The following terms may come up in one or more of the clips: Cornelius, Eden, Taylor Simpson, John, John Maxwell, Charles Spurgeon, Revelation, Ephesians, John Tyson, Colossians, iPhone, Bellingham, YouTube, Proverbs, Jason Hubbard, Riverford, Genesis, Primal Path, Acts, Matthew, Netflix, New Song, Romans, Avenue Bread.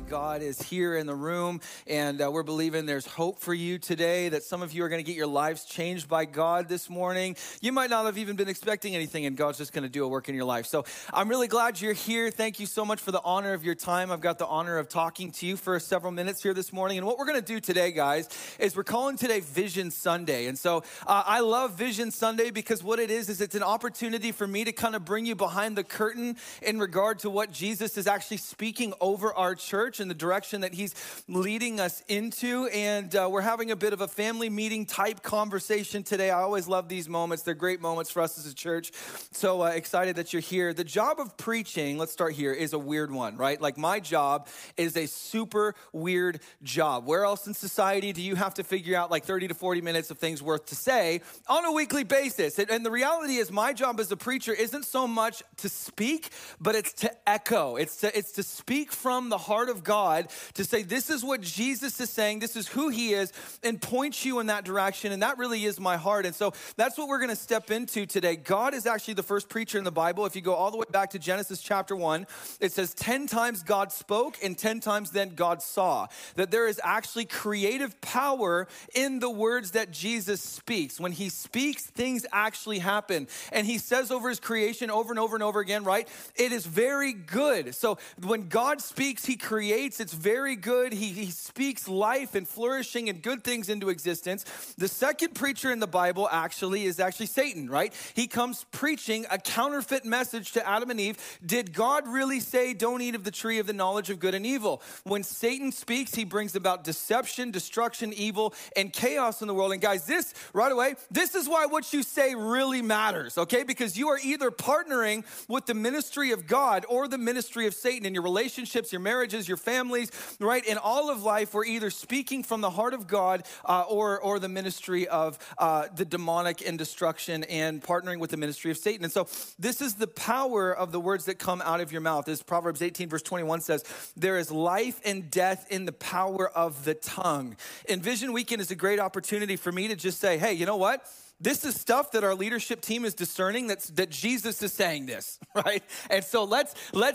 today. God is here in the room, and we're believing there's hope for you today, that some of you are going to get your lives changed by God this morning. You might not have even been expecting anything, and God's just going to do a work in your life. So I'm really glad you're here. Thank you so much for the honor of your time. I've got the honor of talking to you for several minutes here this morning. And what we're going to do today, guys, is we're calling today Vision Sunday. And so I love Vision Sunday because what it is it's an opportunity for me to kind of bring you behind the curtain in regard to what Jesus is actually speaking over our church and the direction that he's leading us into. And we're having a bit of a family meeting type conversation today. I always love these moments. They're great moments for us as a church. So excited that you're here. The job of preaching, let's start here, is a weird one, right? Like my job is a super weird job. Where else in society do you have to figure out like 30 to 40 minutes of things worth to say on a weekly basis? And the reality is my job as a preacher isn't so much to speak, but it's to echo. It's to speak from the heart of God, to say, this is what Jesus is saying, this is who he is, and point you in that direction. And that really is my heart. And so that's what we're going to step into today. God is actually the first preacher in the Bible. If you go all the way back to Genesis chapter 1, it says 10 times God spoke and 10 times then God saw. That there is actually creative power in the words that Jesus speaks. When he speaks, things actually happen. And he says over his creation over and over and over again, right? It is very good. So when God speaks, he creates. It's very good. He speaks life and flourishing and good things into existence. The second preacher in the Bible actually is Satan, right? He comes preaching a counterfeit message to Adam and Eve. Did God really say, don't eat of the tree of the knowledge of good and evil? When Satan speaks, he brings about deception, destruction, evil, and chaos in the world. And guys, this right away, this is why what you say really matters, okay? Because you are either partnering with the ministry of God or the ministry of Satan in your relationships, your marriages, your families, right? In all of life, we're either speaking from the heart of God or the ministry of the demonic and destruction and partnering with the ministry of Satan. And so this is the power of the words that come out of your mouth. As Proverbs 18 verse 21 says, there is life and death in the power of the tongue. And Vision Weekend is a great opportunity for me to just say, hey, you know what? This is stuff that our leadership team is discerning that Jesus is saying this, right? And so let's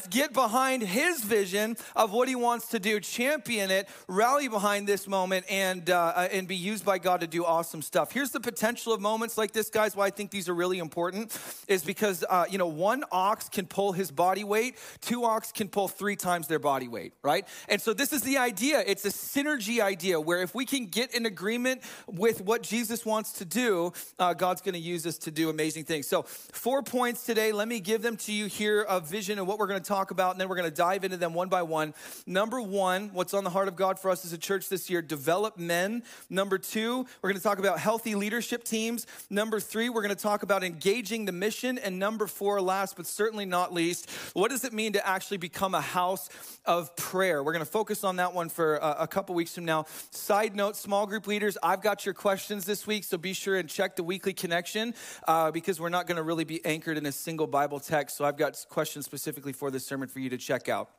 get behind his vision of what he wants to do, champion it, rally behind this moment, and be used by God to do awesome stuff. Here's the potential of moments like this, guys. Why I think these are really important is because, one ox can pull his body weight, two ox can pull three times their body weight, right? And so this is the idea. It's a synergy idea where if we can get in agreement with what Jesus wants to do, God's going to use us to do amazing things. So 4 points today. Let me give them to you here of vision and what we're going to talk about, and then we're going to dive into them one by one. Number one, what's on the heart of God for us as a church this year, develop men. Number two, we're going to talk about healthy leadership teams. Number three, we're going to talk about engaging the mission. And number four, last but certainly not least, what does it mean to actually become a house of prayer? We're going to focus on that one for a couple weeks from now. Side note, small group leaders, I've got your questions this week, so be sure and check the weekly connection because we're not going to really be anchored in a single Bible text. So I've got questions specifically for this sermon for you to check out.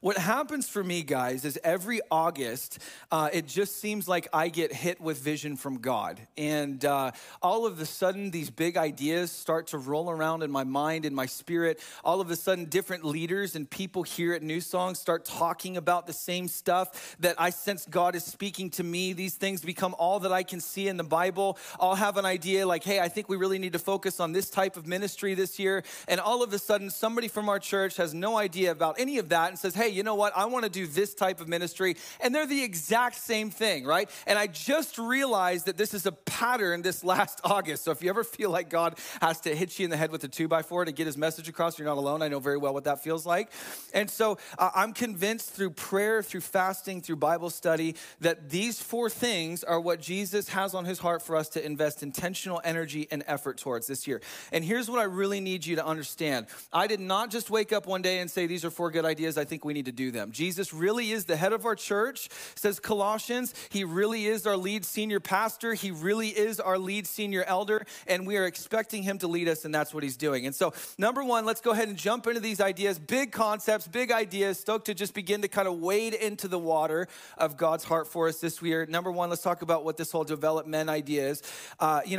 What happens for me, guys, is every August, it just seems like I get hit with vision from God. And all of a sudden, these big ideas start to roll around in my mind, in my spirit. All of a sudden, different leaders and people here at New Song start talking about the same stuff that I sense God is speaking to me. These things become all that I can see in the Bible. I'll have an idea like, hey, I think we really need to focus on this type of ministry this year. And all of a sudden, somebody from our church has no idea about any of that and says, hey, you know what? I want to do this type of ministry. And they're the exact same thing, right? And I just realized that this is a pattern this last August. So if you ever feel like God has to hit you in the head with a 2x4 to get his message across, you're not alone. I know very well what that feels like. And so I'm convinced through prayer, through fasting, through Bible study, that these four things are what Jesus has on his heart for us to invest intentional energy and effort towards this year. And here's what I really need you to understand. I did not just wake up one day and say, these are four good ideas. I think we need to do them. Jesus really is the head of our church, says Colossians. He really is our lead senior pastor. He really is our lead senior elder, and we are expecting him to lead us, and that's what he's doing. And so, number one, let's go ahead and jump into these ideas, big concepts, big ideas, stoked to just begin to kind of wade into the water of God's heart for us this year. Number one, let's talk about what this whole development idea is.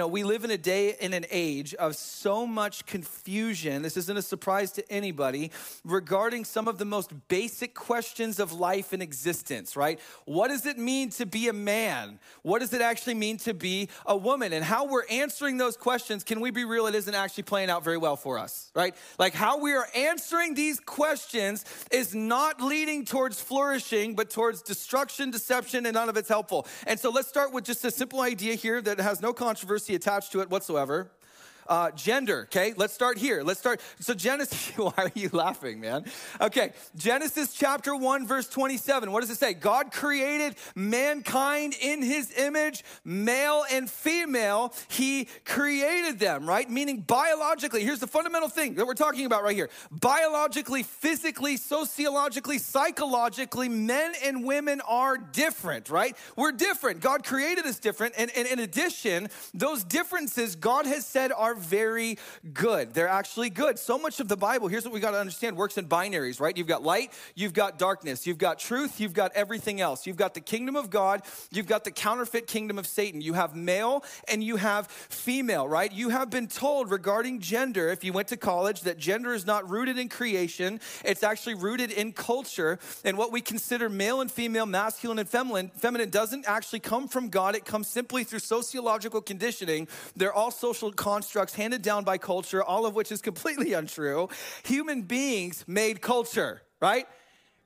We live in a day in an age of so much confusion. This isn't a surprise to anybody regarding some of the most most basic questions of life and existence, right? What does it mean to be a man? What does it actually mean to be a woman? And how we're answering those questions, can we be real, it isn't actually playing out very well for us, right? Like how we are answering these questions is not leading towards flourishing, but towards destruction, deception, and none of it's helpful. And so let's start with just a simple idea here that has no controversy attached to it whatsoever. Gender, okay? Let's start here. So Genesis, why are you laughing, man? Okay, Genesis chapter 1, verse 27. What does it say? God created mankind in his image, male and female. He created them, right? Meaning biologically, here's the fundamental thing that we're talking about right here. Biologically, physically, sociologically, psychologically, men and women are different, right? We're different. God created us different. And in addition, those differences, God has said are very good. They're actually good. So much of the Bible, here's what we got to understand, works in binaries, right? You've got light, you've got darkness, you've got truth, you've got everything else. You've got the kingdom of God, you've got the counterfeit kingdom of Satan. You have male and you have female, right? You have been told regarding gender, if you went to college, that gender is not rooted in creation. It's actually rooted in culture. And what we consider male and female, masculine and feminine doesn't actually come from God. It comes simply through sociological conditioning. They're all social constructs handed down by culture, all of which is completely untrue. Human beings made culture, right?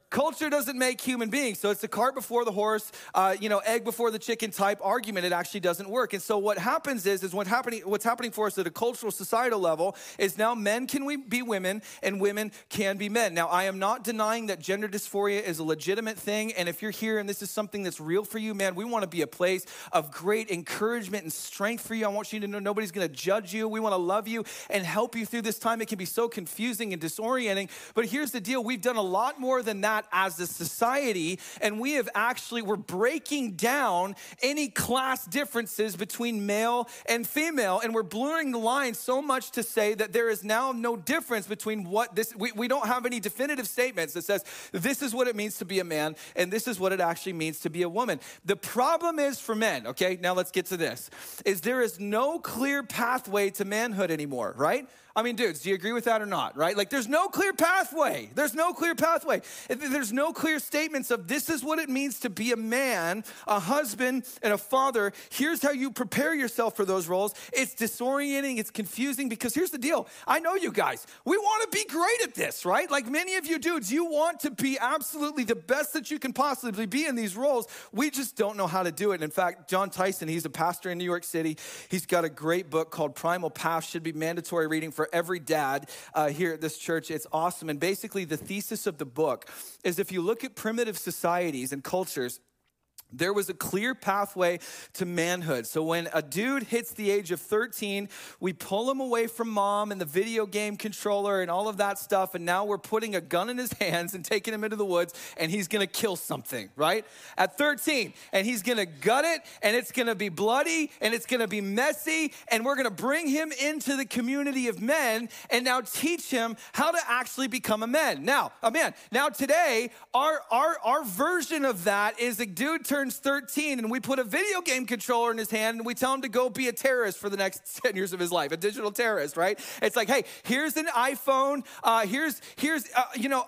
Culture doesn't make human beings. So it's the cart before the horse, egg before the chicken type argument. It actually doesn't work. And so what happens is what's happening for us at a cultural societal level is now men can be women and women can be men. Now, I am not denying that gender dysphoria is a legitimate thing. And if you're here and this is something that's real for you, man, we want to be a place of great encouragement and strength for you. I want you to know nobody's going to judge you. We want to love you and help you through this time. It can be so confusing and disorienting. But here's the deal. We've done a lot more than that as a society, and we're breaking down any class differences between male and female, and we're blurring the line so much to say that there is now no difference between we don't have any definitive statements that says this is what it means to be a man and this is what it actually means to be a woman. The problem is for men, okay, now let's get to this, is there is no clear pathway to manhood anymore, right? I mean, dudes, do you agree with that or not, right? Like, there's no clear pathway. There's no clear pathway. There's no clear statements of this is what it means to be a man, a husband, and a father. Here's how you prepare yourself for those roles. It's disorienting. It's confusing because here's the deal. I know you guys. We want to be great at this, right? Like many of you dudes, you want to be absolutely the best that you can possibly be in these roles. We just don't know how to do it. And in fact, John Tyson, he's a pastor in New York City. He's got a great book called Primal Path. Should be mandatory reading for every dad here at this church. It's awesome. And basically the thesis of the book is if you look at primitive societies and cultures, there was a clear pathway to manhood. So when a dude hits the age of 13, we pull him away from mom and the video game controller and all of that stuff, and now we're putting a gun in his hands and taking him into the woods, and he's going to kill something, right? At 13, and he's going to gut it, and it's going to be bloody, and it's going to be messy, and we're going to bring him into the community of men and now teach him how to actually become a man. Now, today, our version of that is a dude turns 13 and we put a video game controller in his hand and we tell him to go be a terrorist for the next 10 years of his life, a digital terrorist, right? It's like, hey, here's an iPhone, here's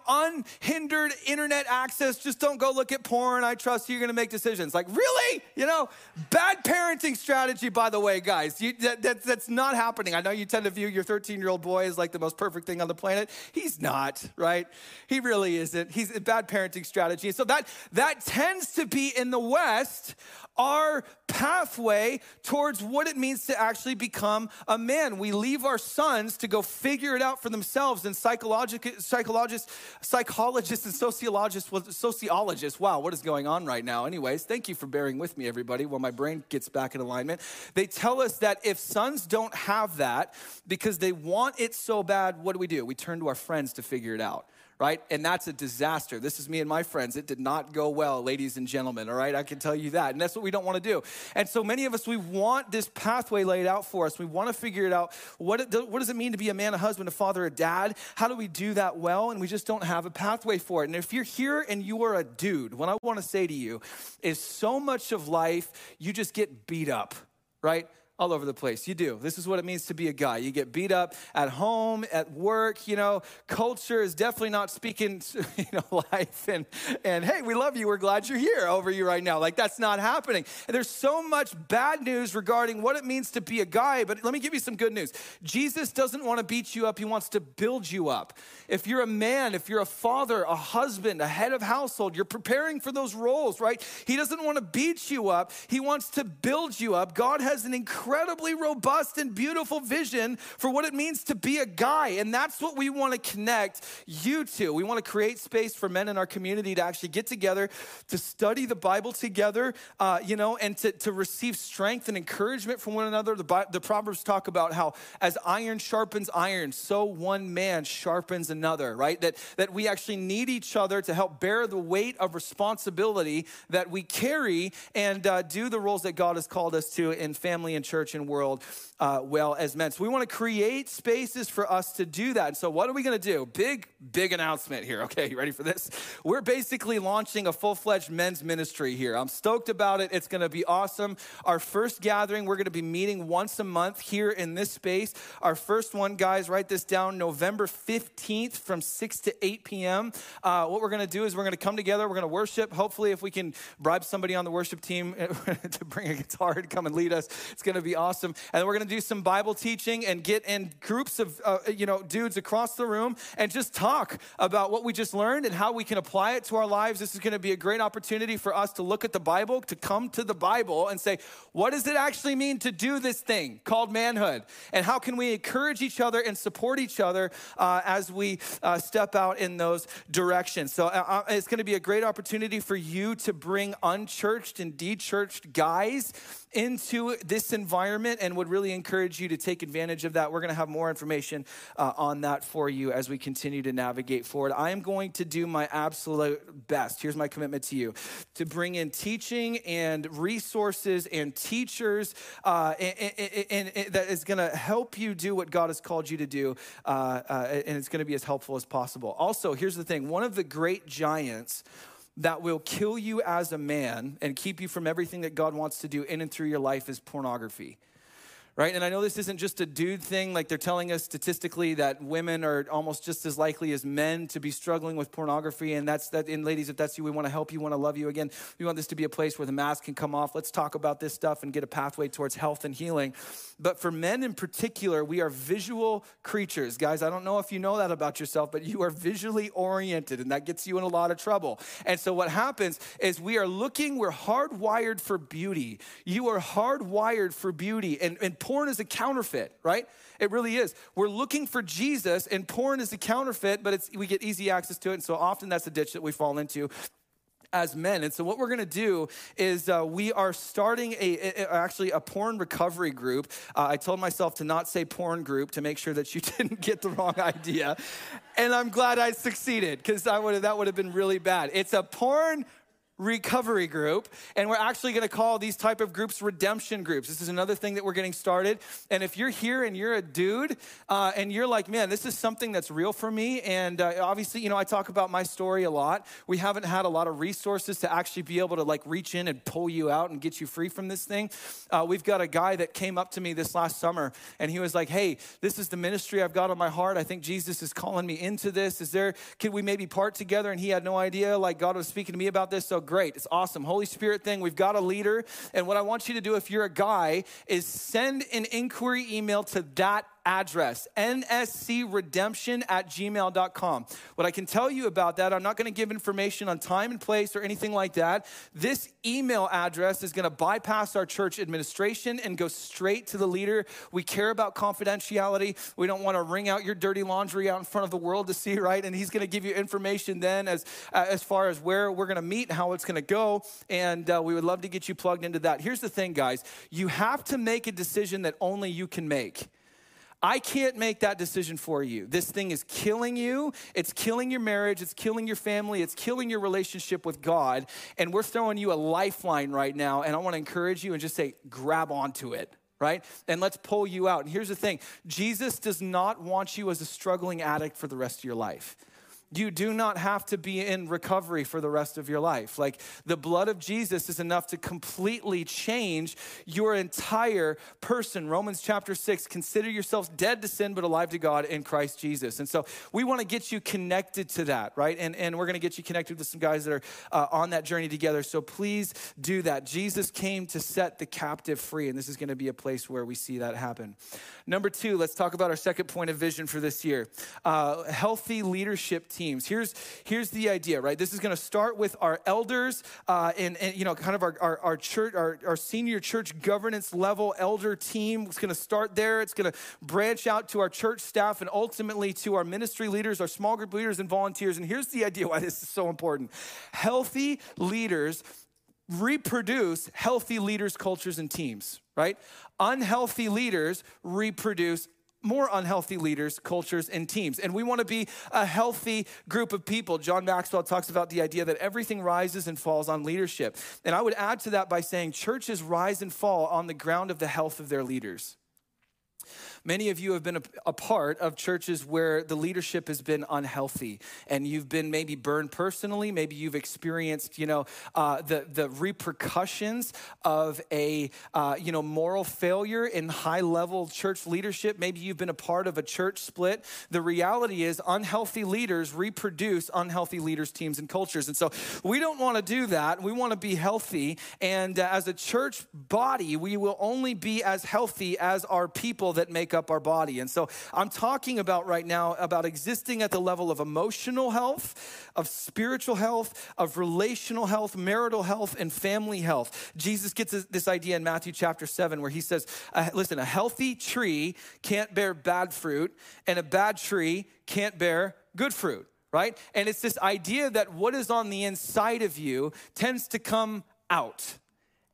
unhindered internet access, just don't go look at porn, I trust you're gonna make decisions. Like, really? Bad parenting strategy, by the way, guys. That's not happening. I know you tend to view your 13-year-old boy as like the most perfect thing on the planet. He's not, right? He really isn't. He's a bad parenting strategy. So that tends to be in the West, our pathway towards what it means to actually become a man. We leave our sons to go figure it out for themselves, and psychologists and sociologists, wow, what is going on right now? Anyways, thank you for bearing with me, everybody, while my brain gets back in alignment. They tell us that if sons don't have that because they want it so bad, what do? We turn to our friends to figure it out. Right? And that's a disaster. This is me and my friends. It did not go well, ladies and gentlemen, all right? I can tell you that. And that's what we don't want to do. And so many of us, we want this pathway laid out for us. We want to figure it out. What does it mean to be a man, a husband, a father, a dad? How do we do that well? And we just don't have a pathway for it. And if you're here and you are a dude, what I want to say to you is so much of life, you just get beat up, right? all over the place. You do. This is what it means to be a guy. You get beat up at home, at work. You know, culture is definitely not speaking, you know, life and hey, we love you. We're glad you're here over you right now. Like, that's not happening. And there's so much bad news regarding what it means to be a guy. But let me give you some good news. Jesus doesn't want to beat you up. He wants to build you up. If you're a man, if you're a father, a husband, a head of household, you're preparing for those roles, right? He doesn't want to beat you up. He wants to build you up. God has an incredibly robust and beautiful vision for what it means to be a guy. And that's what we want to connect you to. We want to create space for men in our community to actually get together, to study the Bible together, you know, and to receive strength and encouragement from one another. The Proverbs talk about how as iron sharpens iron, so one man sharpens another, right? That we actually need each other to help bear the weight of responsibility that we carry and do the roles that God has called us to in family and church and world well as men. So we want to create spaces for us to do that. And so what are we going to do? Big announcement here. Okay, you ready for this? We're basically launching a full-fledged men's ministry here. I'm stoked about it. It's going to be awesome. Our first gathering, we're going to be meeting once a month here in this space. Our first one, guys, write this down, November 15th from 6 to 8 p.m. What we're going to do is we're going to come together. We're going to worship. Hopefully, if we can bribe somebody on the worship team to bring a guitar and come and lead us, it's going to be awesome. And then we're going to do some Bible teaching and get in groups of, you know, dudes across the room and just talk about what we just learned and how we can apply it to our lives. This is going to be a great opportunity for us to look at the Bible, to come to the Bible and say, what does it actually mean to do this thing called manhood? And how can we encourage each other and support each other as we step out in those directions? So it's going to be a great opportunity for you to bring unchurched and de-churched guys into this environment, and would really encourage you to take advantage of that. We're going to have more information on that for you as we continue to navigate forward. I am going to do my absolute best. Here's my commitment to you, to bring in teaching and resources and teachers and that is going to help you do what God has called you to do, and it's going to be as helpful as possible. Also, here's the thing. One of the great giants that will kill you as a man and keep you from everything that God wants to do in and through your life is pornography, right? And I know this isn't just a dude thing. Like, they're telling us statistically that women are almost just as likely as men to be struggling with pornography. And that's that. And ladies, if that's you, we want to help you, want to love you. Again, we want this to be a place where the mask can come off. Let's talk about this stuff and get a pathway towards health and healing. But for men in particular, we are visual creatures. Guys, I don't know if you know that about yourself, but you are visually oriented, and that gets you in a lot of trouble. And so what happens is we're hardwired for beauty. You are hardwired for beauty, and porn is a counterfeit, right? It really is. We're looking for Jesus, and porn is a counterfeit, but we get easy access to it, and so often that's a ditch that we fall into as men. And so what we're going to do is we are starting a porn recovery group. I told myself to not say porn group to make sure that you didn't get the wrong idea. And I'm glad I succeeded, because that would have been really bad. It's a porn recovery group, and we're actually going to call these type of groups redemption groups. This is another thing that we're getting started. And if you're here and you're a dude and you're like, man, this is something that's real for me, and obviously, you know, I talk about my story a lot. We haven't had a lot of resources to actually be able to like reach in and pull you out and get you free from this thing. We've got a guy that came up to me this last summer, and he was like, hey, this is the ministry I've got on my heart. I think Jesus is calling me into this. Could we maybe part together? And he had no idea, like, God was speaking to me about this. So great. It's awesome. Holy Spirit thing. We've got a leader. And what I want you to do if you're a guy is send an inquiry email to that address, nscredemption@gmail.com. What I can tell you about that, I'm not going to give information on time and place or anything like that. This email address is going to bypass our church administration and go straight to the leader. We care about confidentiality. We don't want to wring out your dirty laundry out in front of the world to see, right? And he's going to give you information then as far as where we're going to meet, how it's going to go, and we would love to get you plugged into that. Here's the thing, guys. You have to make a decision that only you can make. I can't make that decision for you. This thing is killing you. It's killing your marriage. It's killing your family. It's killing your relationship with God. And we're throwing you a lifeline right now. And I want to encourage you and just say, grab onto it, right? And let's pull you out. And here's the thing. Jesus does not want you as a struggling addict for the rest of your life. You do not have to be in recovery for the rest of your life. Like, the blood of Jesus is enough to completely change your entire person. Romans chapter 6, consider yourselves dead to sin, but alive to God in Christ Jesus. And so we want to get you connected to that, right? And we're going to get you connected with some guys that are on that journey together. So please do that. Jesus came to set the captive free, and this is going to be a place where we see that happen. Number two, let's talk about our second point of vision for this year. Healthy leadership team. Here's the idea, right? This is going to start with our elders and you know, kind of our church, our senior church governance level elder team. It's going to start there. It's going to branch out to our church staff and ultimately to our ministry leaders, our small group leaders and volunteers. And here's the idea why this is so important. Healthy leaders reproduce healthy leaders, cultures, and teams, right? Unhealthy leaders reproduce more unhealthy leaders, cultures, and teams. And we want to be a healthy group of people. John Maxwell talks about the idea that everything rises and falls on leadership. And I would add to that by saying churches rise and fall on the ground of the health of their leaders. Many of you have been a part of churches where the leadership has been unhealthy, and you've been maybe burned personally. Maybe you've experienced, the repercussions of a moral failure in high level church leadership. Maybe you've been a part of a church split. The reality is, unhealthy leaders reproduce unhealthy leaders, teams, and cultures, and so we don't want to do that. We want to be healthy, and as a church body, we will only be as healthy as our people that make up our body. And so I'm talking about right now about existing at the level of emotional health, of spiritual health, of relational health, marital health, and family health. Jesus gets this idea in Matthew chapter 7 where he says, listen, a healthy tree can't bear bad fruit and a bad tree can't bear good fruit, right? And it's this idea that what is on the inside of you tends to come out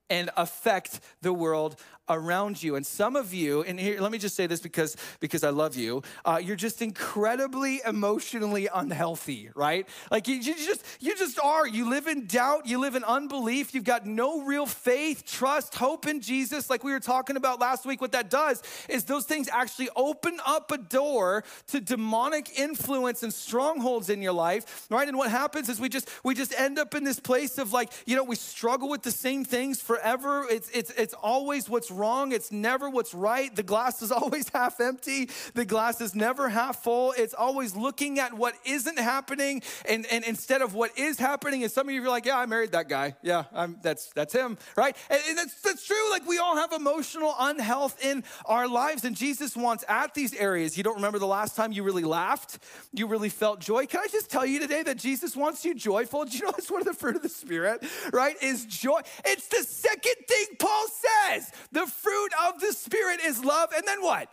and affect the world around you. And some of you, and here, let me just say this because I love you, you're just incredibly emotionally unhealthy, right? Like you just are. You live in doubt. You live in unbelief. You've got no real faith, trust, hope in Jesus. Like we were talking about last week, what that does is those things actually open up a door to demonic influence and strongholds in your life, right? And what happens is we just end up in this place of like, we struggle with the same things forever. It's always what's wrong. It's never what's right. The glass is always half empty. The glass is never half full. It's always looking at what isn't happening and instead of what is happening. And some of you are like, yeah, I married that guy. Yeah, that's him, right? And that's true. Like we all have emotional unhealth in our lives, and Jesus wants at these areas. You don't remember the last time you really laughed, you really felt joy. Can I just tell you today that Jesus wants you joyful? Do you know it's one of the fruit of the Spirit, right? Is joy. It's the second thing Paul says. The fruit of the Spirit is love, and then what?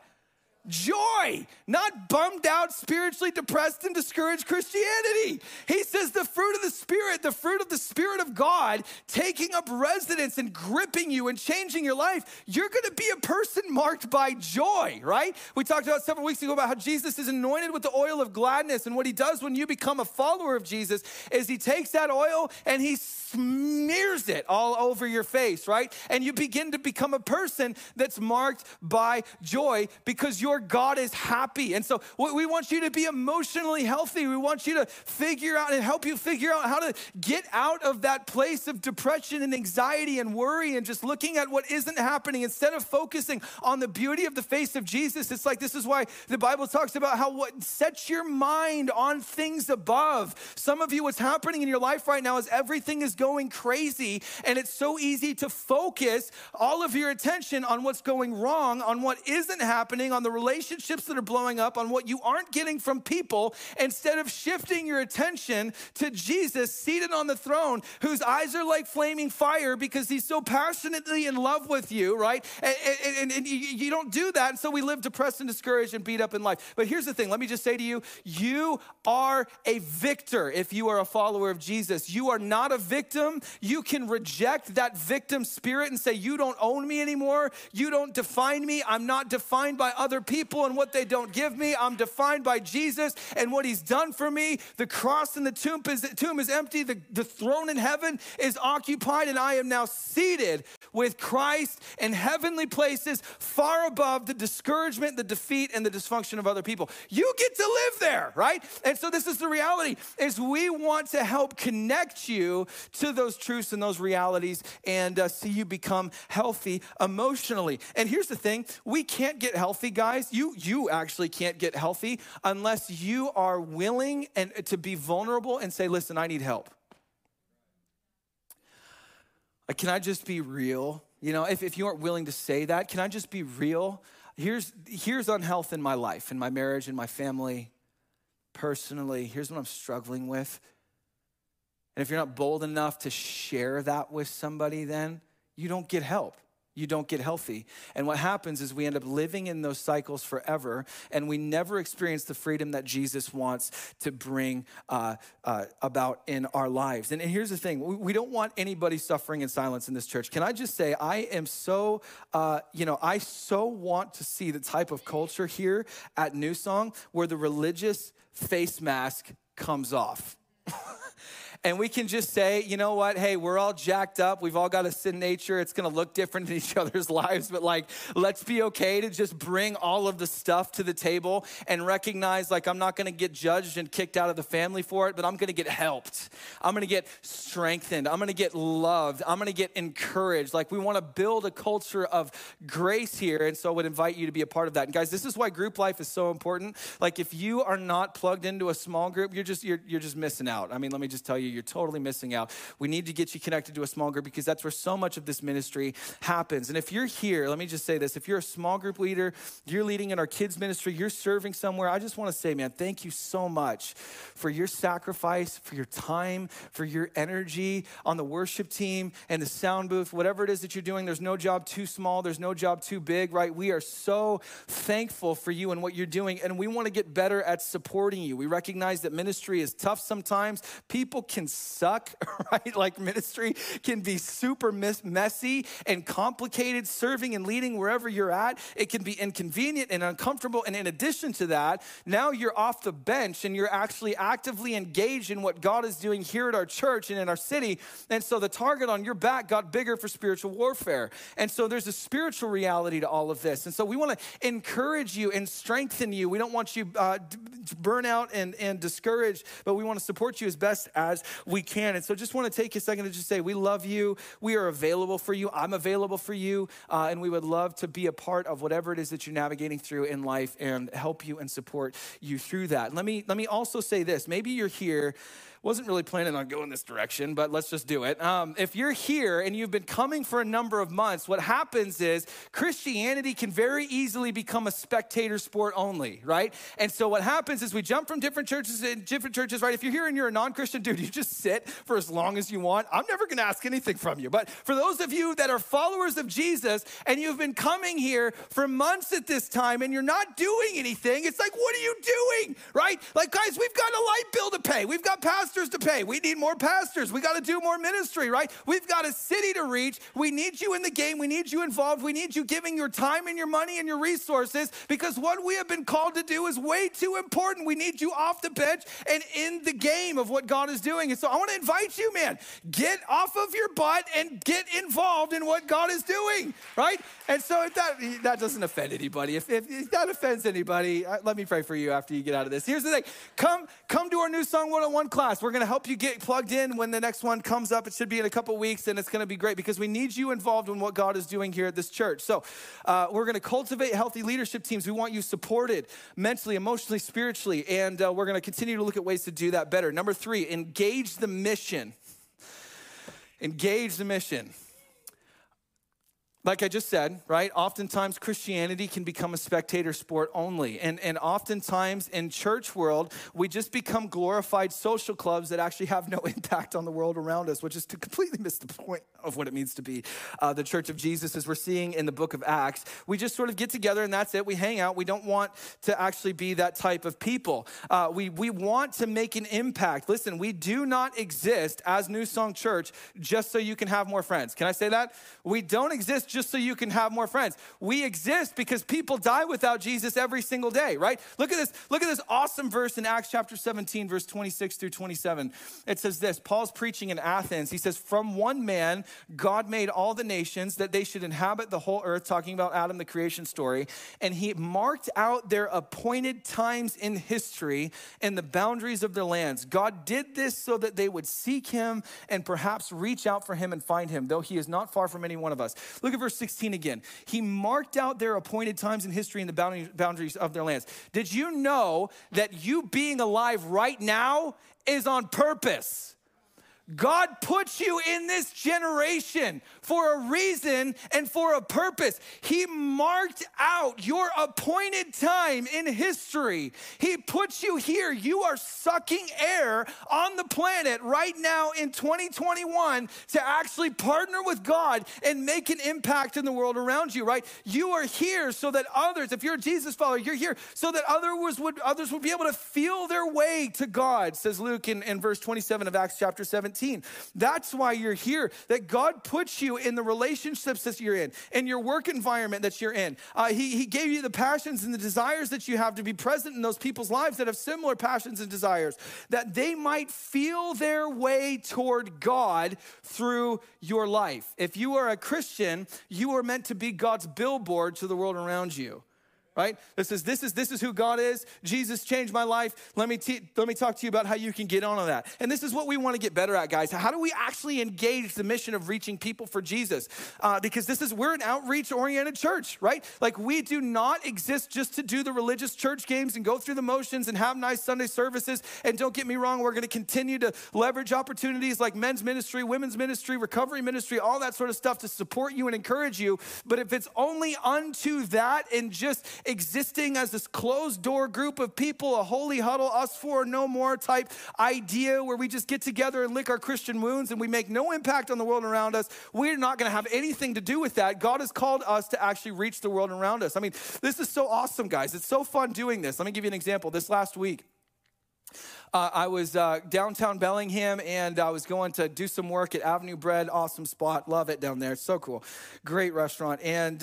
Joy, not bummed out, spiritually depressed, and discouraged Christianity. He says the fruit of the Spirit, the fruit of the Spirit of God, taking up residence and gripping you and changing your life, you're going to be a person marked by joy, right? We talked about several weeks ago about how Jesus is anointed with the oil of gladness, and what he does when you become a follower of Jesus is he takes that oil and he smears it all over your face, right? And you begin to become a person that's marked by joy because your God is happy. And so we want you to be emotionally healthy. We want you to figure out and help you figure out how to get out of that place of depression and anxiety and worry and just looking at what isn't happening instead of focusing on the beauty of the face of Jesus. It's like, this is why the Bible talks about how what sets your mind on things above. Some of you, what's happening in your life right now is everything is going crazy, and it's so easy to focus all of your attention on what's going wrong, on what isn't happening, on the relationships that are blowing up, on what you aren't getting from people, instead of shifting your attention to Jesus seated on the throne, whose eyes are like flaming fire because he's so passionately in love with you, right? And you don't do that, and so we live depressed and discouraged and beat up in life. But here's the thing, let me just say to you, you are a victor if you are a follower of Jesus. You are not a victim. You can reject that victim spirit and say, you don't own me anymore. You don't define me. I'm not defined by other people and what they don't give me. I'm defined by Jesus and what he's done for me. The cross and the tomb is empty, the throne in heaven is occupied, and I am now seated with Christ in heavenly places far above the discouragement, the defeat, and the dysfunction of other people. You get to live there, right? And so this is the reality, is we want to help connect you to those truths and those realities and see you become healthy emotionally. And here's the thing, we can't get healthy, guys. You actually can't get healthy unless you are willing and to be vulnerable and say, listen, I need help. Can I just be real? You know, if you aren't willing to say that, can I just be real? Here's unhealth in my life, in my marriage, in my family, personally. Here's what I'm struggling with. And if you're not bold enough to share that with somebody, then you don't get help. You don't get healthy. And what happens is we end up living in those cycles forever, and we never experience the freedom that Jesus wants to bring about in our lives. And here's the thing. We don't want anybody suffering in silence in this church. Can I just say, I am so, I so want to see the type of culture here at New Song where the religious face mask comes off. And we can just say, you know what? Hey, we're all jacked up. We've all got a sin nature. It's going to look different in each other's lives. But like, let's be okay to just bring all of the stuff to the table and recognize, like, I'm not going to get judged and kicked out of the family for it, but I'm going to get helped. I'm going to get strengthened. I'm going to get loved. I'm going to get encouraged. Like, we want to build a culture of grace here. And so I would invite you to be a part of that. And guys, this is why group life is so important. Like, if you are not plugged into a small group, you're just missing out. I mean, let me just tell you, you're totally missing out. We need to get you connected to a small group because that's where so much of this ministry happens. And if you're here, let me just say this. If you're a small group leader, you're leading in our kids ministry, you're serving somewhere, I just want to say, man, thank you so much for your sacrifice, for your time, for your energy on the worship team and the sound booth, whatever it is that you're doing. There's no job too small. There's no job too big, right? We are so thankful for you and what you're doing, and we want to get better at supporting you. We recognize that ministry is tough sometimes. People can suck, right? Like, ministry can be super messy and complicated. Serving and leading wherever you're at, it can be inconvenient and uncomfortable. And in addition to that, now you're off the bench and you're actually actively engaged in what God is doing here at our church and in our city. And so the target on your back got bigger for spiritual warfare. And so there's a spiritual reality to all of this. And so we want to encourage you and strengthen you. We don't want you to burn out and discouraged, but we want to support you as best as we can. And so just want to take a second to just say, we love you. We are available for you. I'm available for you. And we would love to be a part of whatever it is that you're navigating through in life and help you and support you through that. Let me also say this. Maybe you're here, wasn't really planning on going this direction, but let's just do it. If you're here and you've been coming for a number of months, what happens is Christianity can very easily become a spectator sport only, right? And so what happens is we jump from different churches, right? If you're here and you're a non-Christian, dude, you just sit for as long as you want. I'm never gonna ask anything from you. But for those of you that are followers of Jesus and you've been coming here for months at this time and you're not doing anything, it's like, what are you doing, right? Like, guys, we've got a light bill to pay. We've got pastors to pay. We need more pastors. We got to do more ministry, right? We've got a city to reach. We need you in the game. We need you involved. We need you giving your time and your money and your resources, because what we have been called to do is way too important. We need you off the bench and in the game of what God is doing. And so I want to invite you, man, get off of your butt and get involved in what God is doing, right? And so if that doesn't offend anybody, if that offends anybody, let me pray for you after you get out of this. Here's the thing. Come to our New Song 101 class. We're going to help you get plugged in when the next one comes up. It should be in a couple weeks, and it's going to be great because we need you involved in what God is doing here at this church. So we're going to cultivate healthy leadership teams. We want you supported mentally, emotionally, spiritually, and we're going to continue to look at ways to do that better. Number 3, engage the mission. Engage the mission. Like I just said, right? Oftentimes Christianity can become a spectator sport only. And oftentimes in church world, we just become glorified social clubs that actually have no impact on the world around us, which is to completely miss the point of what it means to be the Church of Jesus, as we're seeing in the book of Acts. We just sort of get together and that's it. We hang out. We don't want to actually be that type of people. We want to make an impact. Listen, we do not exist as New Song Church just so you can have more friends. Can I say that? We don't exist just so you can have more friends. We exist because people die without Jesus every single day, right? Look at this awesome verse in Acts chapter 17, verse 26 through 27. It says this, Paul's preaching in Athens. He says, from one man, God made all the nations that they should inhabit the whole earth, talking about Adam, the creation story. And he marked out their appointed times in history and the boundaries of their lands. God did this so that they would seek him and perhaps reach out for him and find him, though he is not far from any one of us. Look at verse 16 again. He marked out their appointed times in history and the boundaries of their lands. Did you know that you being alive right now is on purpose? God puts you in this generation for a reason and for a purpose. He marked out your appointed time in history. He puts you here. You are sucking air on the planet right now in 2021 to actually partner with God and make an impact in the world around you, right? You are here so that others, if you're a Jesus follower, you're here so that others would be able to feel their way to God, says Luke in verse 27 of Acts chapter 17. That's why you're here, that God puts you in the relationships that you're in your work environment that you're in. He gave you the passions and the desires that you have to be present in those people's lives that have similar passions and desires, that they might feel their way toward God through your life. If you are a Christian, you are meant to be God's billboard to the world around you. Right? This is who God is. Jesus changed my life. Let me talk to you about how you can get on that. And this is what we want to get better at, guys. How do we actually engage the mission of reaching people for Jesus? Because we're an outreach-oriented church, right? Like, we do not exist just to do the religious church games and go through the motions and have nice Sunday services. And don't get me wrong, we're going to continue to leverage opportunities like men's ministry, women's ministry, recovery ministry, all that sort of stuff to support you and encourage you. But if it's only unto that and just existing as this closed-door group of people, a holy huddle, us four, no more type idea where we just get together and lick our Christian wounds and we make no impact on the world around us, we're not going to have anything to do with that. God has called us to actually reach the world around us. I mean, this is so awesome, guys. It's so fun doing this. Let me give you an example. This last week, I was downtown Bellingham, and I was going to do some work at Avenue Bread. Awesome spot. Love it down there. It's so cool. Great restaurant and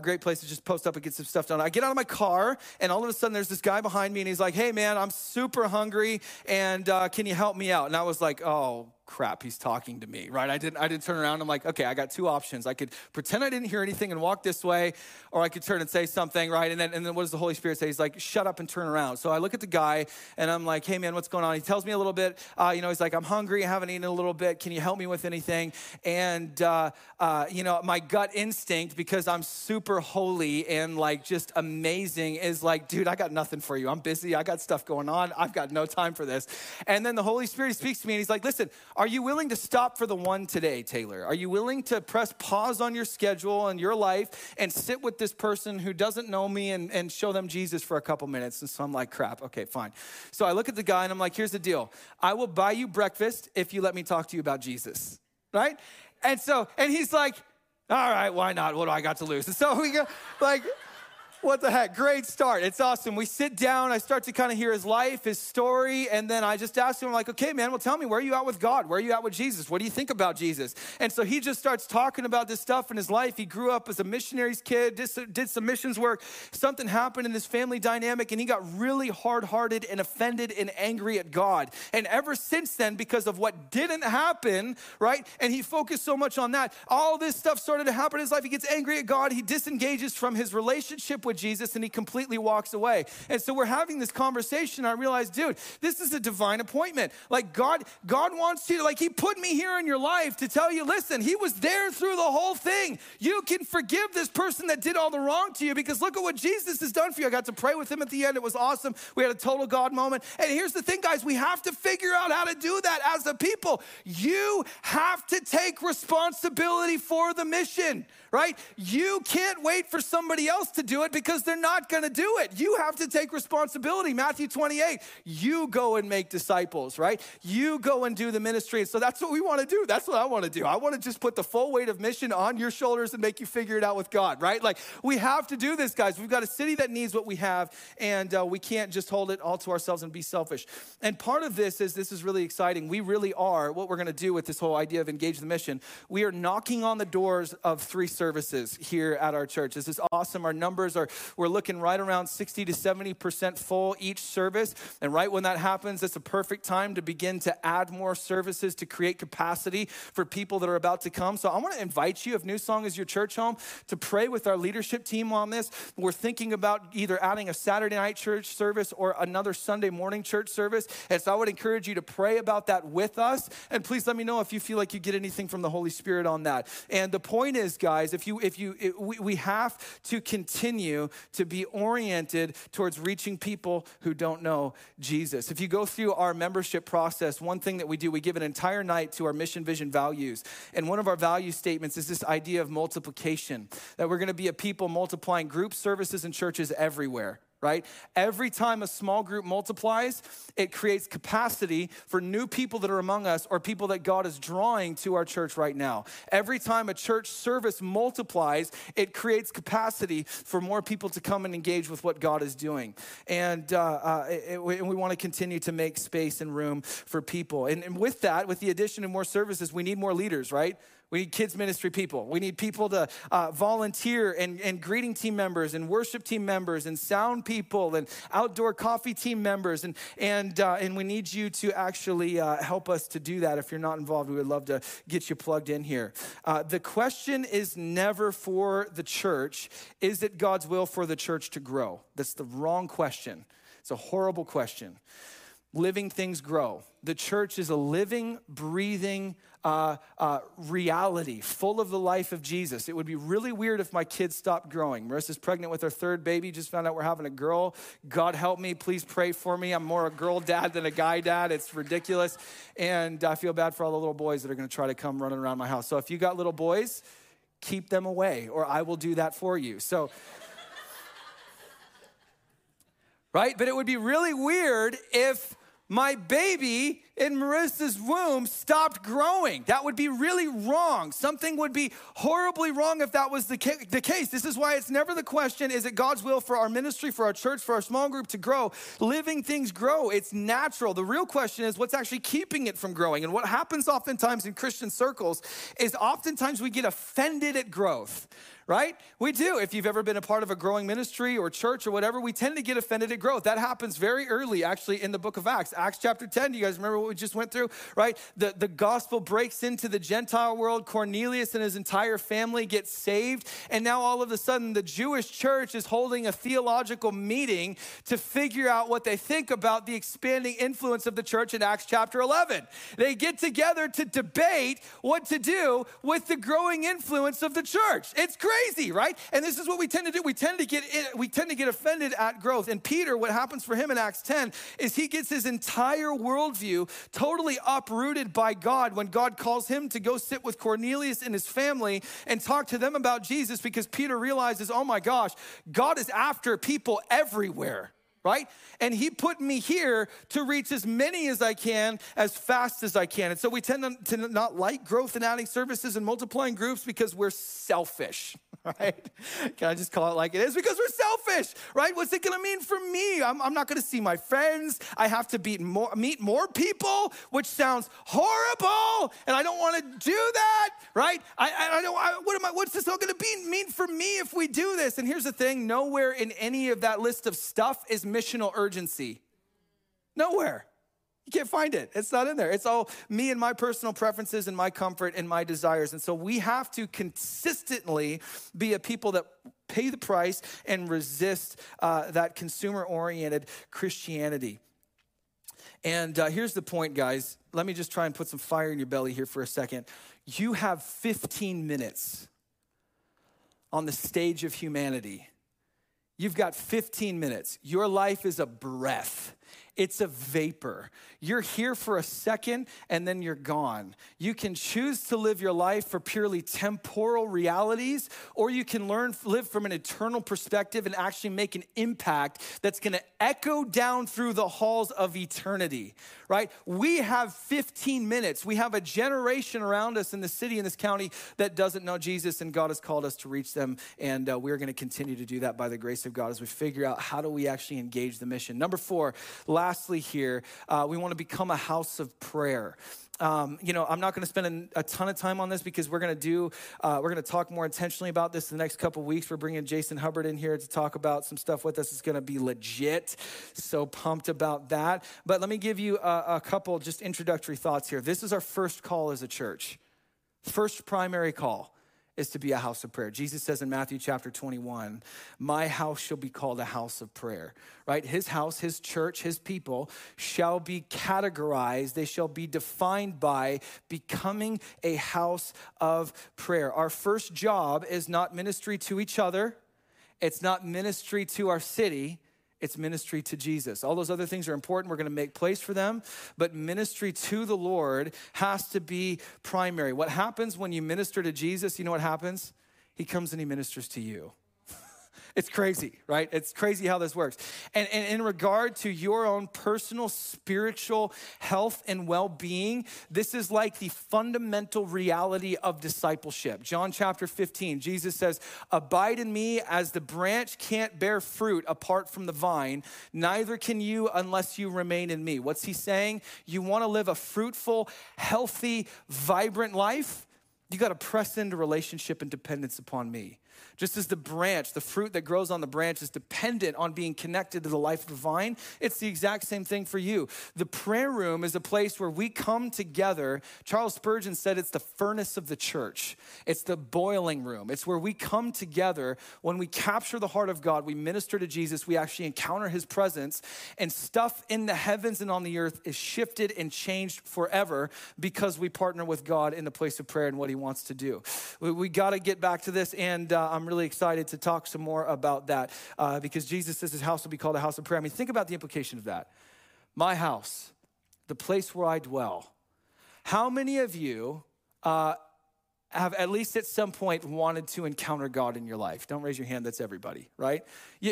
great place to just post up and get some stuff done. I get out of my car, and all of a sudden, there's this guy behind me, and he's like, hey, man, I'm super hungry, and can you help me out? And I was like, oh, crap, he's talking to me, right? I didn't turn around. I'm like, okay, I got two options. I could pretend I didn't hear anything and walk this way, or I could turn and say something, right? And then what does the Holy Spirit say? He's like, shut up and turn around. So I look at the guy and I'm like, hey man, what's going on? He tells me a little bit, he's like, I'm hungry. I haven't eaten in a little bit. Can you help me with anything? And, my gut instinct, because I'm super holy and like just amazing, is like, dude, I got nothing for you. I'm busy. I got stuff going on. I've got no time for this. And then the Holy Spirit speaks to me and he's like, listen, are you willing to stop for the one today, Taylor? Are you willing to press pause on your schedule and your life and sit with this person who doesn't know me and show them Jesus for a couple minutes? And so I'm like, crap, okay, fine. So I look at the guy and I'm like, here's the deal. I will buy you breakfast if you let me talk to you about Jesus, right? And he's like, all right, why not? What do I got to lose? And so we go like... what the heck? Great start. It's awesome. We sit down. I start to kind of hear his life, his story. And then I just ask him, I'm like, okay, man, well, tell me, where are you at with God? Where are you at with Jesus? What do you think about Jesus? And so he just starts talking about this stuff in his life. He grew up as a missionary's kid, did some missions work. Something happened in this family dynamic, and he got really hard-hearted and offended and angry at God. And ever since then, because of what didn't happen, right, and he focused so much on that, all this stuff started to happen in his life. He gets angry at God. He disengages from his relationship with Jesus, and he completely walks away. And so we're having this conversation. I realized, dude, this is a divine appointment. Like God wants you to, like, he put me here in your life to tell you, listen, he was there through the whole thing. You can forgive this person that did all the wrong to you because look at what Jesus has done for you. I got to pray with him at the end. It was awesome. We had a total God moment. And here's the thing, guys, we have to figure out how to do that as a people. You have to take responsibility for the mission, right? You can't wait for somebody else to do it because they're not going to do it. You have to take responsibility. Matthew 28, you go and make disciples, right? You go and do the ministry. And so that's what we want to do. That's what I want to do. I want to just put the full weight of mission on your shoulders and make you figure it out with God, right? Like, we have to do this, guys. We've got a city that needs what we have, and we can't just hold it all to ourselves and be selfish. And part of this is really exciting. We really are, what we're going to do with this whole idea of engage the mission, we are knocking on the doors of 3 services here at our church. This is awesome. Our numbers are, we're looking right around 60 to 70% full each service. And right when that happens, it's a perfect time to begin to add more services to create capacity for people that are about to come. So I want to invite you, if New Song is your church home, to pray with our leadership team on this. We're thinking about either adding a Saturday night church service or another Sunday morning church service. And so I would encourage you to pray about that with us. And please let me know if you feel like you get anything from the Holy Spirit on that. And the point is, guys, we have to continue to be oriented towards reaching people who don't know Jesus. If you go through our membership process, one thing that we do, we give an entire night to our mission, vision, values. And one of our value statements is this idea of multiplication, that we're going to be a people multiplying group services and churches everywhere. Right? Every time a small group multiplies, it creates capacity for new people that are among us or people that God is drawing to our church right now. Every time a church service multiplies, it creates capacity for more people to come and engage with what God is doing. And we want to continue to make space and room for people. And with that, with the addition of more services, we need more leaders, right? We need kids ministry people. We need people to volunteer and greeting team members and worship team members and sound people and outdoor coffee team members. And we need you to actually help us to do that. If you're not involved, we would love to get you plugged in here. The question is never for the church, is it God's will for the church to grow? That's the wrong question. It's a horrible question. Living things grow. The church is a living, breathing reality full of the life of Jesus. It would be really weird if my kids stopped growing. Marissa's pregnant with her 3rd baby. Just found out we're having a girl. God help me. Please pray for me. I'm more a girl dad than a guy dad. It's ridiculous. And I feel bad for all the little boys that are going to try to come running around my house. So if you got little boys, keep them away or I will do that for you. So... right? But it would be really weird if my baby in Marissa's womb stopped growing. That would be really wrong. Something would be horribly wrong if that was the case. This is why it's never the question, is it God's will for our ministry, for our church, for our small group to grow? Living things grow. It's natural. The real question is what's actually keeping it from growing. And what happens oftentimes in Christian circles is oftentimes we get offended at growth, right? We do. If you've ever been a part of a growing ministry or church or whatever, we tend to get offended at growth. That happens very early, actually, in the book of Acts. Acts chapter 10, do you guys remember what we just went through, right? The gospel breaks into the Gentile world. Cornelius and his entire family get saved. And now all of a sudden, the Jewish church is holding a theological meeting to figure out what they think about the expanding influence of the church in Acts chapter 11. They get together to debate what to do with the growing influence of the church. It's crazy. Right? And this is what we tend to do. We tend to get offended at growth. And Peter, what happens for him in Acts 10 is he gets his entire worldview totally uprooted by God when God calls him to go sit with Cornelius and his family and talk to them about Jesus, because Peter realizes, oh my gosh, God is after people everywhere. Right? And he put me here to reach as many as I can, as fast as I can. And so we tend to not like growth and adding services and multiplying groups because we're selfish, right? Can I just call it like it is? Because we're selfish, right? What's it going to mean for me? I'm not going to see my friends. I have to meet more people, which sounds horrible. And I don't want to do that, right? What's this all going to mean for me if we do this? And here's the thing, nowhere in any of that list of stuff is missional urgency. Nowhere. You can't find it. It's not in there. It's all me and my personal preferences and my comfort and my desires. And so we have to consistently be a people that pay the price and resist that consumer-oriented Christianity. And here's the point, guys. Let me just try and put some fire in your belly here for a second. You have 15 minutes on the stage of humanity. You've got 15 minutes. Your life is a breath. It's a vapor. You're here for a second and then you're gone. You can choose to live your life for purely temporal realities, or you can live from an eternal perspective and actually make an impact that's gonna echo down through the halls of eternity, right? We have 15 minutes. We have a generation around us in this city, in this county, that doesn't know Jesus, and God has called us to reach them, and we're gonna continue to do that by the grace of God as we figure out how do we actually engage the mission. Number four, lastly here, we wanna become a house of prayer. I'm not going to spend a ton of time on this because we're going to talk more intentionally about this in the next couple weeks. We're bringing Jason Hubbard in here to talk about some stuff with us. It's going to be legit. So pumped about that. But let me give you a couple just introductory thoughts here. This is our first call as a church. First primary call is to be a house of prayer. Jesus says in Matthew chapter 21, my house shall be called a house of prayer, right? His house, his church, his people shall be categorized. They shall be defined by becoming a house of prayer. Our first job is not ministry to each other. It's not ministry to our city. It's ministry to Jesus. All those other things are important. We're going to make place for them. But ministry to the Lord has to be primary. What happens when you minister to Jesus, you know what happens? He comes and he ministers to you. It's crazy, right? It's crazy how this works. And in regard to your own personal spiritual health and well-being, this is like the fundamental reality of discipleship. John chapter 15, Jesus says, abide in me as the branch can't bear fruit apart from the vine, neither can you unless you remain in me. What's he saying? You wanna live a fruitful, healthy, vibrant life? You gotta press into relationship and dependence upon me. Just as the branch, the fruit that grows on the branch is dependent on being connected to the life of the vine, it's the exact same thing for you. The prayer room is a place where we come together. Charles Spurgeon said it's the furnace of the church. It's the boiling room. It's where we come together. When we capture the heart of God, we minister to Jesus, we actually encounter his presence, and stuff in the heavens and on the earth is shifted and changed forever because we partner with God in the place of prayer and what he wants to do. We gotta get back to this, and I'm really excited to talk some more about that because Jesus says his house will be called a house of prayer. I mean, think about the implication of that. My house, the place where I dwell. How many of you have at least at some point wanted to encounter God in your life? Don't raise your hand, that's everybody, right? We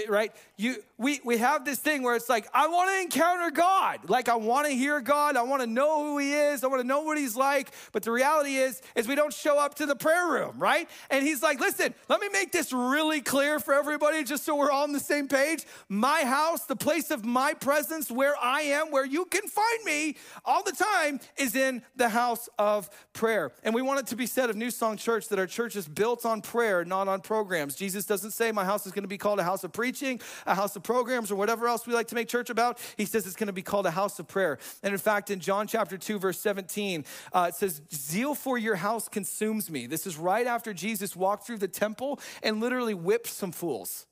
have this thing where it's like, I wanna encounter God. Like, I wanna hear God, I wanna know who he is, I wanna know what he's like, but the reality is we don't show up to the prayer room, right? And he's like, listen, let me make this really clear for everybody just so we're all on the same page. My house, the place of my presence, where I am, where you can find me all the time, is in the house of prayer. And we want it to be said of New Song Church that our church is built on prayer, not on programs. Jesus doesn't say my house is going to be called a house of preaching, a house of programs, or whatever else we like to make church about. He says it's going to be called a house of prayer. And in fact, in John chapter 2, verse 17, it says, zeal for your house consumes me. This is right after Jesus walked through the temple and literally whipped some fools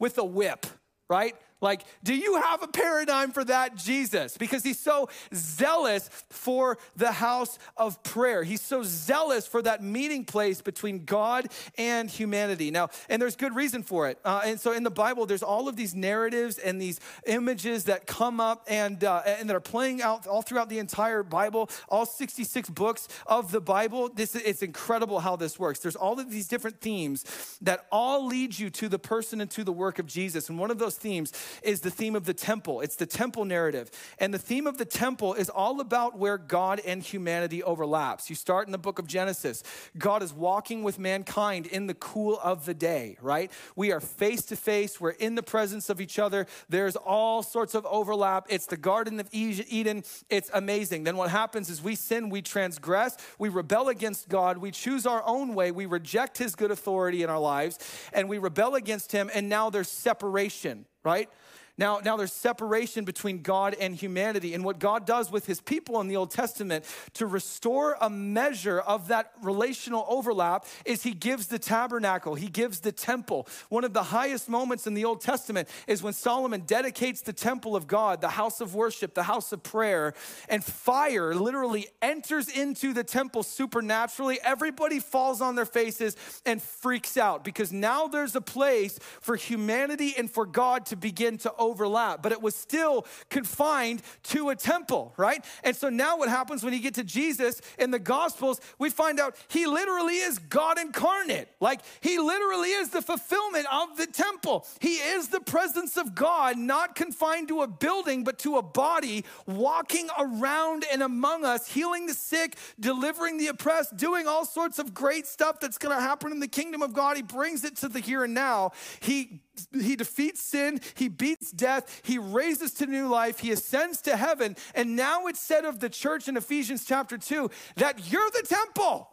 with a whip, right? Like, do you have a paradigm for that, Jesus? Because he's so zealous for the house of prayer. He's so zealous for that meeting place between God and humanity. Now, and there's good reason for it. And so in the Bible, there's all of these narratives and these images that come up and that are playing out all throughout the entire Bible, all 66 books of the Bible. It's incredible how this works. There's all of these different themes that all lead you to the person and to the work of Jesus. And one of those themes is the theme of the temple. It's the temple narrative. And the theme of the temple is all about where God and humanity overlaps. You start in the book of Genesis. God is walking with mankind in the cool of the day, right? We are face to face. We're in the presence of each other. There's all sorts of overlap. It's the Garden of Eden. It's amazing. Then what happens is we sin, we transgress, we rebel against God, we choose our own way, we reject his good authority in our lives, and we rebel against him, and now there's separation, right? Now there's separation between God and humanity. And what God does with his people in the Old Testament to restore a measure of that relational overlap is he gives the tabernacle, he gives the temple. One of the highest moments in the Old Testament is when Solomon dedicates the temple of God, the house of worship, the house of prayer, and fire literally enters into the temple supernaturally. Everybody falls on their faces and freaks out because now there's a place for humanity and for God to begin to overlap. overlap, but it was still confined to a temple, right? And so now what happens when you get to Jesus in the Gospels, we find out he literally is God incarnate. Like, he literally is the fulfillment of the temple. He is the presence of God, not confined to a building, but to a body, walking around and among us, healing the sick, delivering the oppressed, doing all sorts of great stuff that's going to happen in the kingdom of God. He brings it to the here and now. He defeats sin, he beats death, he raises to new life, he ascends to heaven. And now it's said of the church in Ephesians chapter 2 that you're the temple,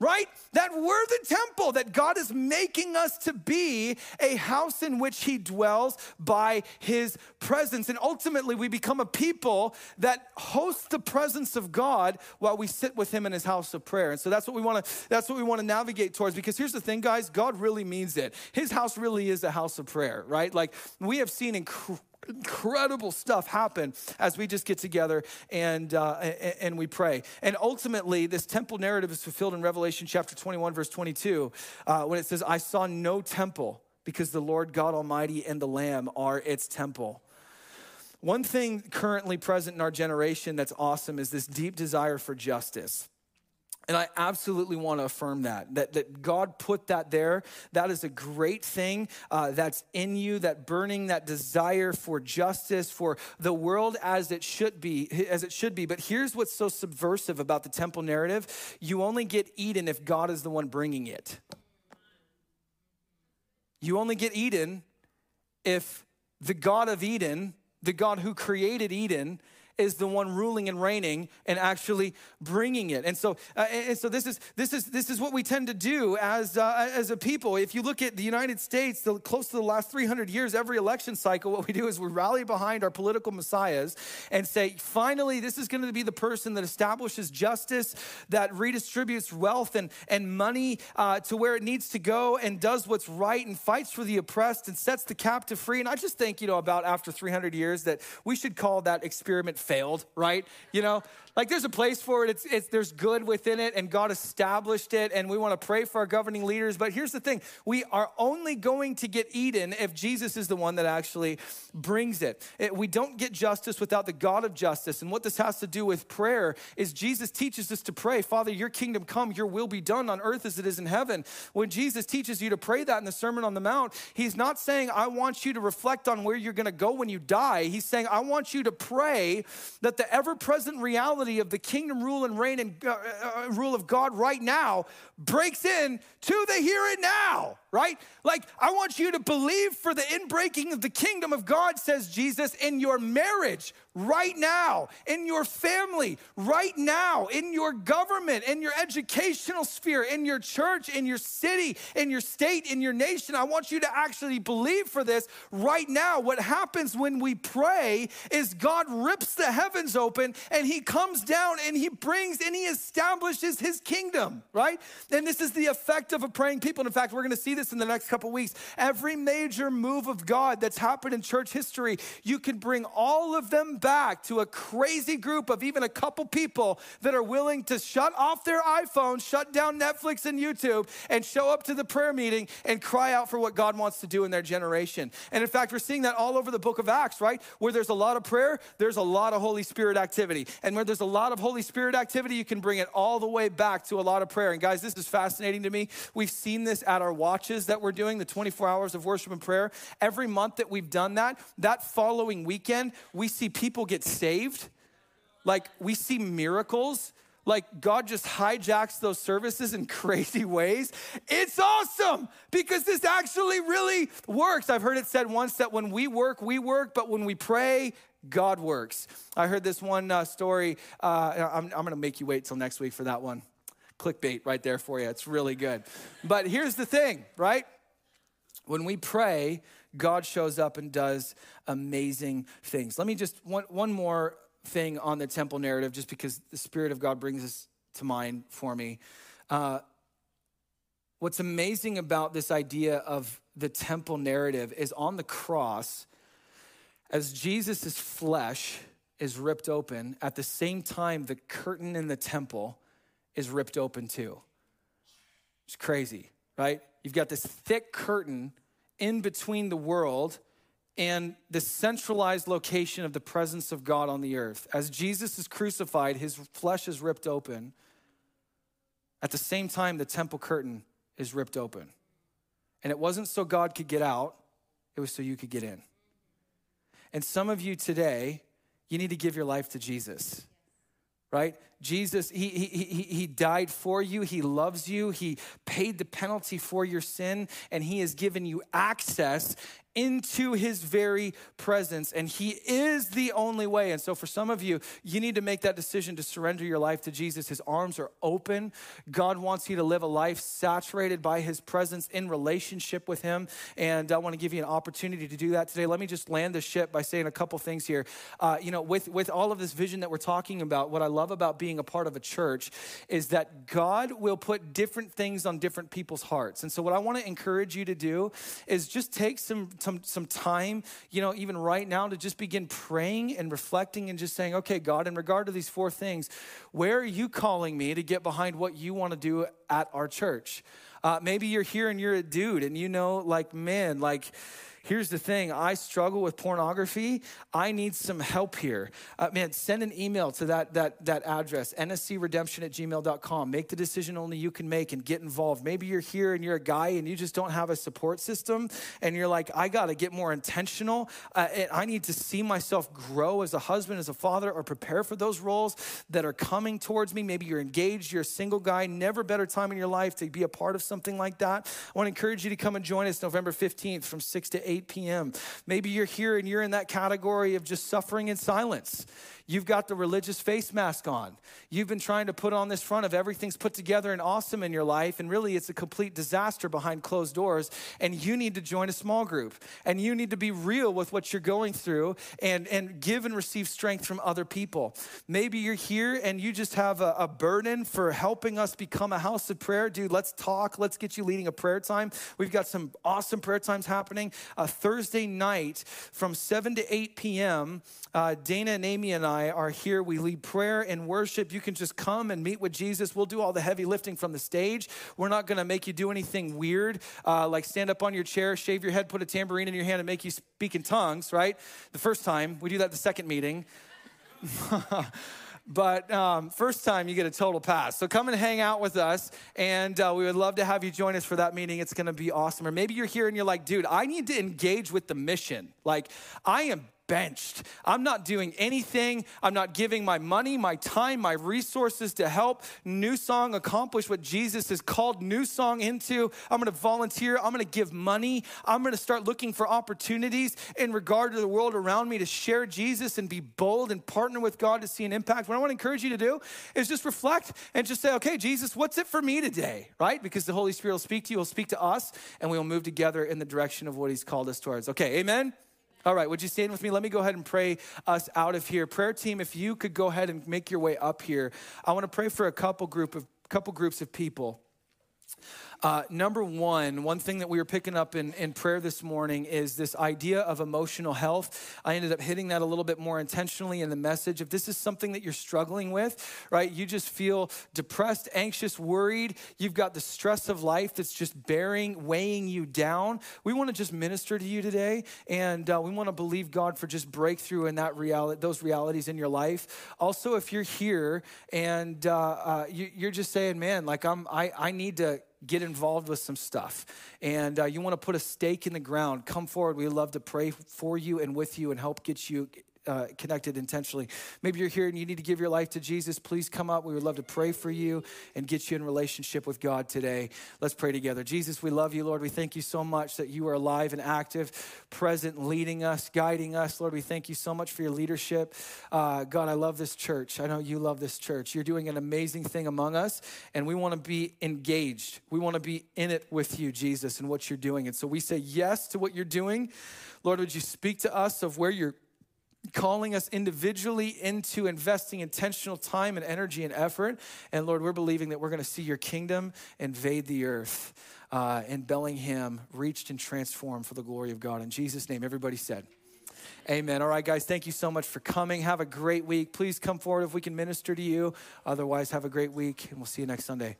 right? That we're the temple, that God is making us to be a house in which he dwells by his presence. And ultimately we become a people that host the presence of God while we sit with him in his house of prayer. And so that's what we want to navigate towards, because here's the thing, guys, God really means it. His house really is a house of prayer, right? Like, we have seen incredible stuff happen as we just get together and we pray. And ultimately, this temple narrative is fulfilled in Revelation chapter 21, verse 22, when it says, I saw no temple because the Lord God Almighty and the Lamb are its temple. One thing currently present in our generation that's awesome is this deep desire for justice. And I absolutely want to affirm that God put that there. That is a great thing that's in you, that burning, that desire for justice, for the world as it should be. But here's what's so subversive about the temple narrative. You only get Eden if God is the one bringing it. You only get Eden if the God of Eden, the God who created Eden, is the one ruling and reigning and actually bringing it. And so, this is what we tend to do as a people. If you look at the United States, close to the last 300 years, every election cycle, what we do is we rally behind our political messiahs and say, finally, this is going to be the person that establishes justice, that redistributes wealth and money to where it needs to go, and does what's right and fights for the oppressed and sets the captive free. And I just think, about after 300 years that we should call that experiment failed, right? Like, there's a place for it. There's good within it, and God established it, and we want to pray for our governing leaders. But here's the thing. We are only going to get Eden if Jesus is the one that actually brings it. We don't get justice without the God of justice. And what this has to do with prayer is Jesus teaches us to pray, Father, your kingdom come, your will be done on earth as it is in heaven. When Jesus teaches you to pray that in the Sermon on the Mount, he's not saying, I want you to reflect on where you're going to go when you die. He's saying, I want you to pray that the ever-present reality of the kingdom rule and reign and rule of God right now breaks in to the here and now, right? Like, I want you to believe for the inbreaking of the kingdom of God, says Jesus, in your marriage right now, in your family right now, in your government, in your educational sphere, in your church, in your city, in your state, in your nation. I want you to actually believe for this right now. What happens when we pray is God rips the heavens open and he comes down and he brings and he establishes his kingdom, right? And this is the effect of a praying people. And in fact, we're going to see this in the next couple weeks. Every major move of God that's happened in church history, you can bring all of them back to a crazy group of even a couple people that are willing to shut off their iPhone, shut down Netflix and YouTube, and show up to the prayer meeting and cry out for what God wants to do in their generation. And in fact, we're seeing that all over the book of Acts, right? Where there's a lot of prayer, there's a lot of Holy Spirit activity. And where there's a lot of Holy Spirit activity, you can bring it all the way back to a lot of prayer. And guys, this is fascinating to me. We've seen this at our watches that we're doing, the 24 hours of worship and prayer. Every month that we've done that following weekend, we see people get saved. Like, we see miracles. Like, God just hijacks those services in crazy ways. It's awesome because this actually really works. I've heard it said once that when we work, but when we pray, God works. I heard this one story. I'm gonna make you wait till next week for that one. Clickbait right there for you. It's really good. But here's the thing, right? When we pray, God shows up and does amazing things. Let me just, one more thing on the temple narrative, just because the Spirit of God brings this to mind for me. What's amazing about this idea of the temple narrative is on the cross, as Jesus' flesh is ripped open, at the same time, the curtain in the temple is ripped open too. It's crazy, right? You've got this thick curtain in between the world and the centralized location of the presence of God on the earth. As Jesus is crucified, his flesh is ripped open. At the same time, the temple curtain is ripped open. And it wasn't so God could get out, it was so you could get in. And some of you today, you need to give your life to Jesus, right? Jesus, he died for you. He loves you. He paid the penalty for your sin, and he has given you access into his very presence, and he is the only way. And so for some of you, you need to make that decision to surrender your life to Jesus. His arms are open. God wants you to live a life saturated by his presence in relationship with him, and I want to give you an opportunity to do that today. Let me just land the ship by saying a couple things here. With all of this vision that we're talking about, what I love about being a part of a church is that God will put different things on different people's hearts. And so what I want to encourage you to do is just take some time, even right now, to just begin praying and reflecting and just saying, okay, God, in regard to these four things, where are you calling me to get behind what you want to do at our church? Maybe you're here and you're a dude and here's the thing. I struggle with pornography. I need some help here. Send an email to that address, nscredemption@gmail.com. Make the decision only you can make and get involved. Maybe you're here and you're a guy and you just don't have a support system and you're like, I got to get more intentional. And I need to see myself grow as a husband, as a father, or prepare for those roles that are coming towards me. Maybe you're engaged, you're a single guy. Never better time in your life to be a part of something like that. I want to encourage you to come and join us November 15th from 6 to 8 p.m. Maybe you're here and you're in that category of just suffering in silence. You've got the religious face mask on. You've been trying to put on this front of everything's put together and awesome in your life, and really it's a complete disaster behind closed doors, and you need to join a small group, and you need to be real with what you're going through and give and receive strength from other people. Maybe you're here and you just have a burden for helping us become a house of prayer. Dude, let's talk. Let's get you leading a prayer time. We've got some awesome prayer times happening. Thursday night from 7 to 8 p.m., Dana and Amy and I are here. We lead prayer and worship. You can just come and meet with Jesus. We'll do all the heavy lifting from the stage. We're not going to make you do anything weird, like stand up on your chair, shave your head, put a tambourine in your hand, and make you speak in tongues, right? The first time. We do that the second meeting. But first time, you get a total pass. So come and hang out with us, and we would love to have you join us for that meeting. It's going to be awesome. Or maybe you're here and you're like, dude, I need to engage with the mission. Like, I am benched. I'm not doing anything. I'm not giving my money, my time, my resources to help New Song accomplish what Jesus has called New Song into. I'm going to volunteer. I'm going to give money. I'm going to start looking for opportunities in regard to the world around me to share Jesus and be bold and partner with God to see an impact. What I want to encourage you to do is just reflect and just say, okay, Jesus, what's it for me today, right? Because the Holy Spirit will speak to you, will speak to us, and we'll move together in the direction of what he's called us towards. Okay, amen? All right, would you stand with me? Let me go ahead and pray us out of here. Prayer team, if you could go ahead and make your way up here. I want to pray for a couple groups of people. Number one thing that we were picking up in prayer this morning is this idea of emotional health. I ended up hitting that a little bit more intentionally in the message. If this is something that you're struggling with, right, you just feel depressed, anxious, worried. You've got the stress of life that's just weighing you down. We want to just minister to you today, and we want to believe God for just breakthrough in that those realities in your life. Also, if you're here and you're just saying, man, like I need to get involved with some stuff, and you want to put a stake in the ground, come forward. We love to pray for you and with you and help get you connected intentionally. Maybe you're here and you need to give your life to Jesus. Please come up. We would love to pray for you and get you in relationship with God today. Let's pray together. Jesus, we love you, Lord. We thank you so much that you are alive and active, present, leading us, guiding us. Lord, we thank you so much for your leadership. God, I love this church. I know you love this church. You're doing an amazing thing among us, and we want to be engaged. We want to be in it with you, Jesus, and what you're doing. And so we say yes to what you're doing. Lord, would you speak to us of where you're calling us individually into investing intentional time and energy and effort. And Lord, we're believing that we're going to see your kingdom invade the earth and Bellingham reached and transformed for the glory of God. In Jesus' name, everybody said, amen. All right, guys, thank you so much for coming. Have a great week. Please come forward if we can minister to you. Otherwise, have a great week, and we'll see you next Sunday.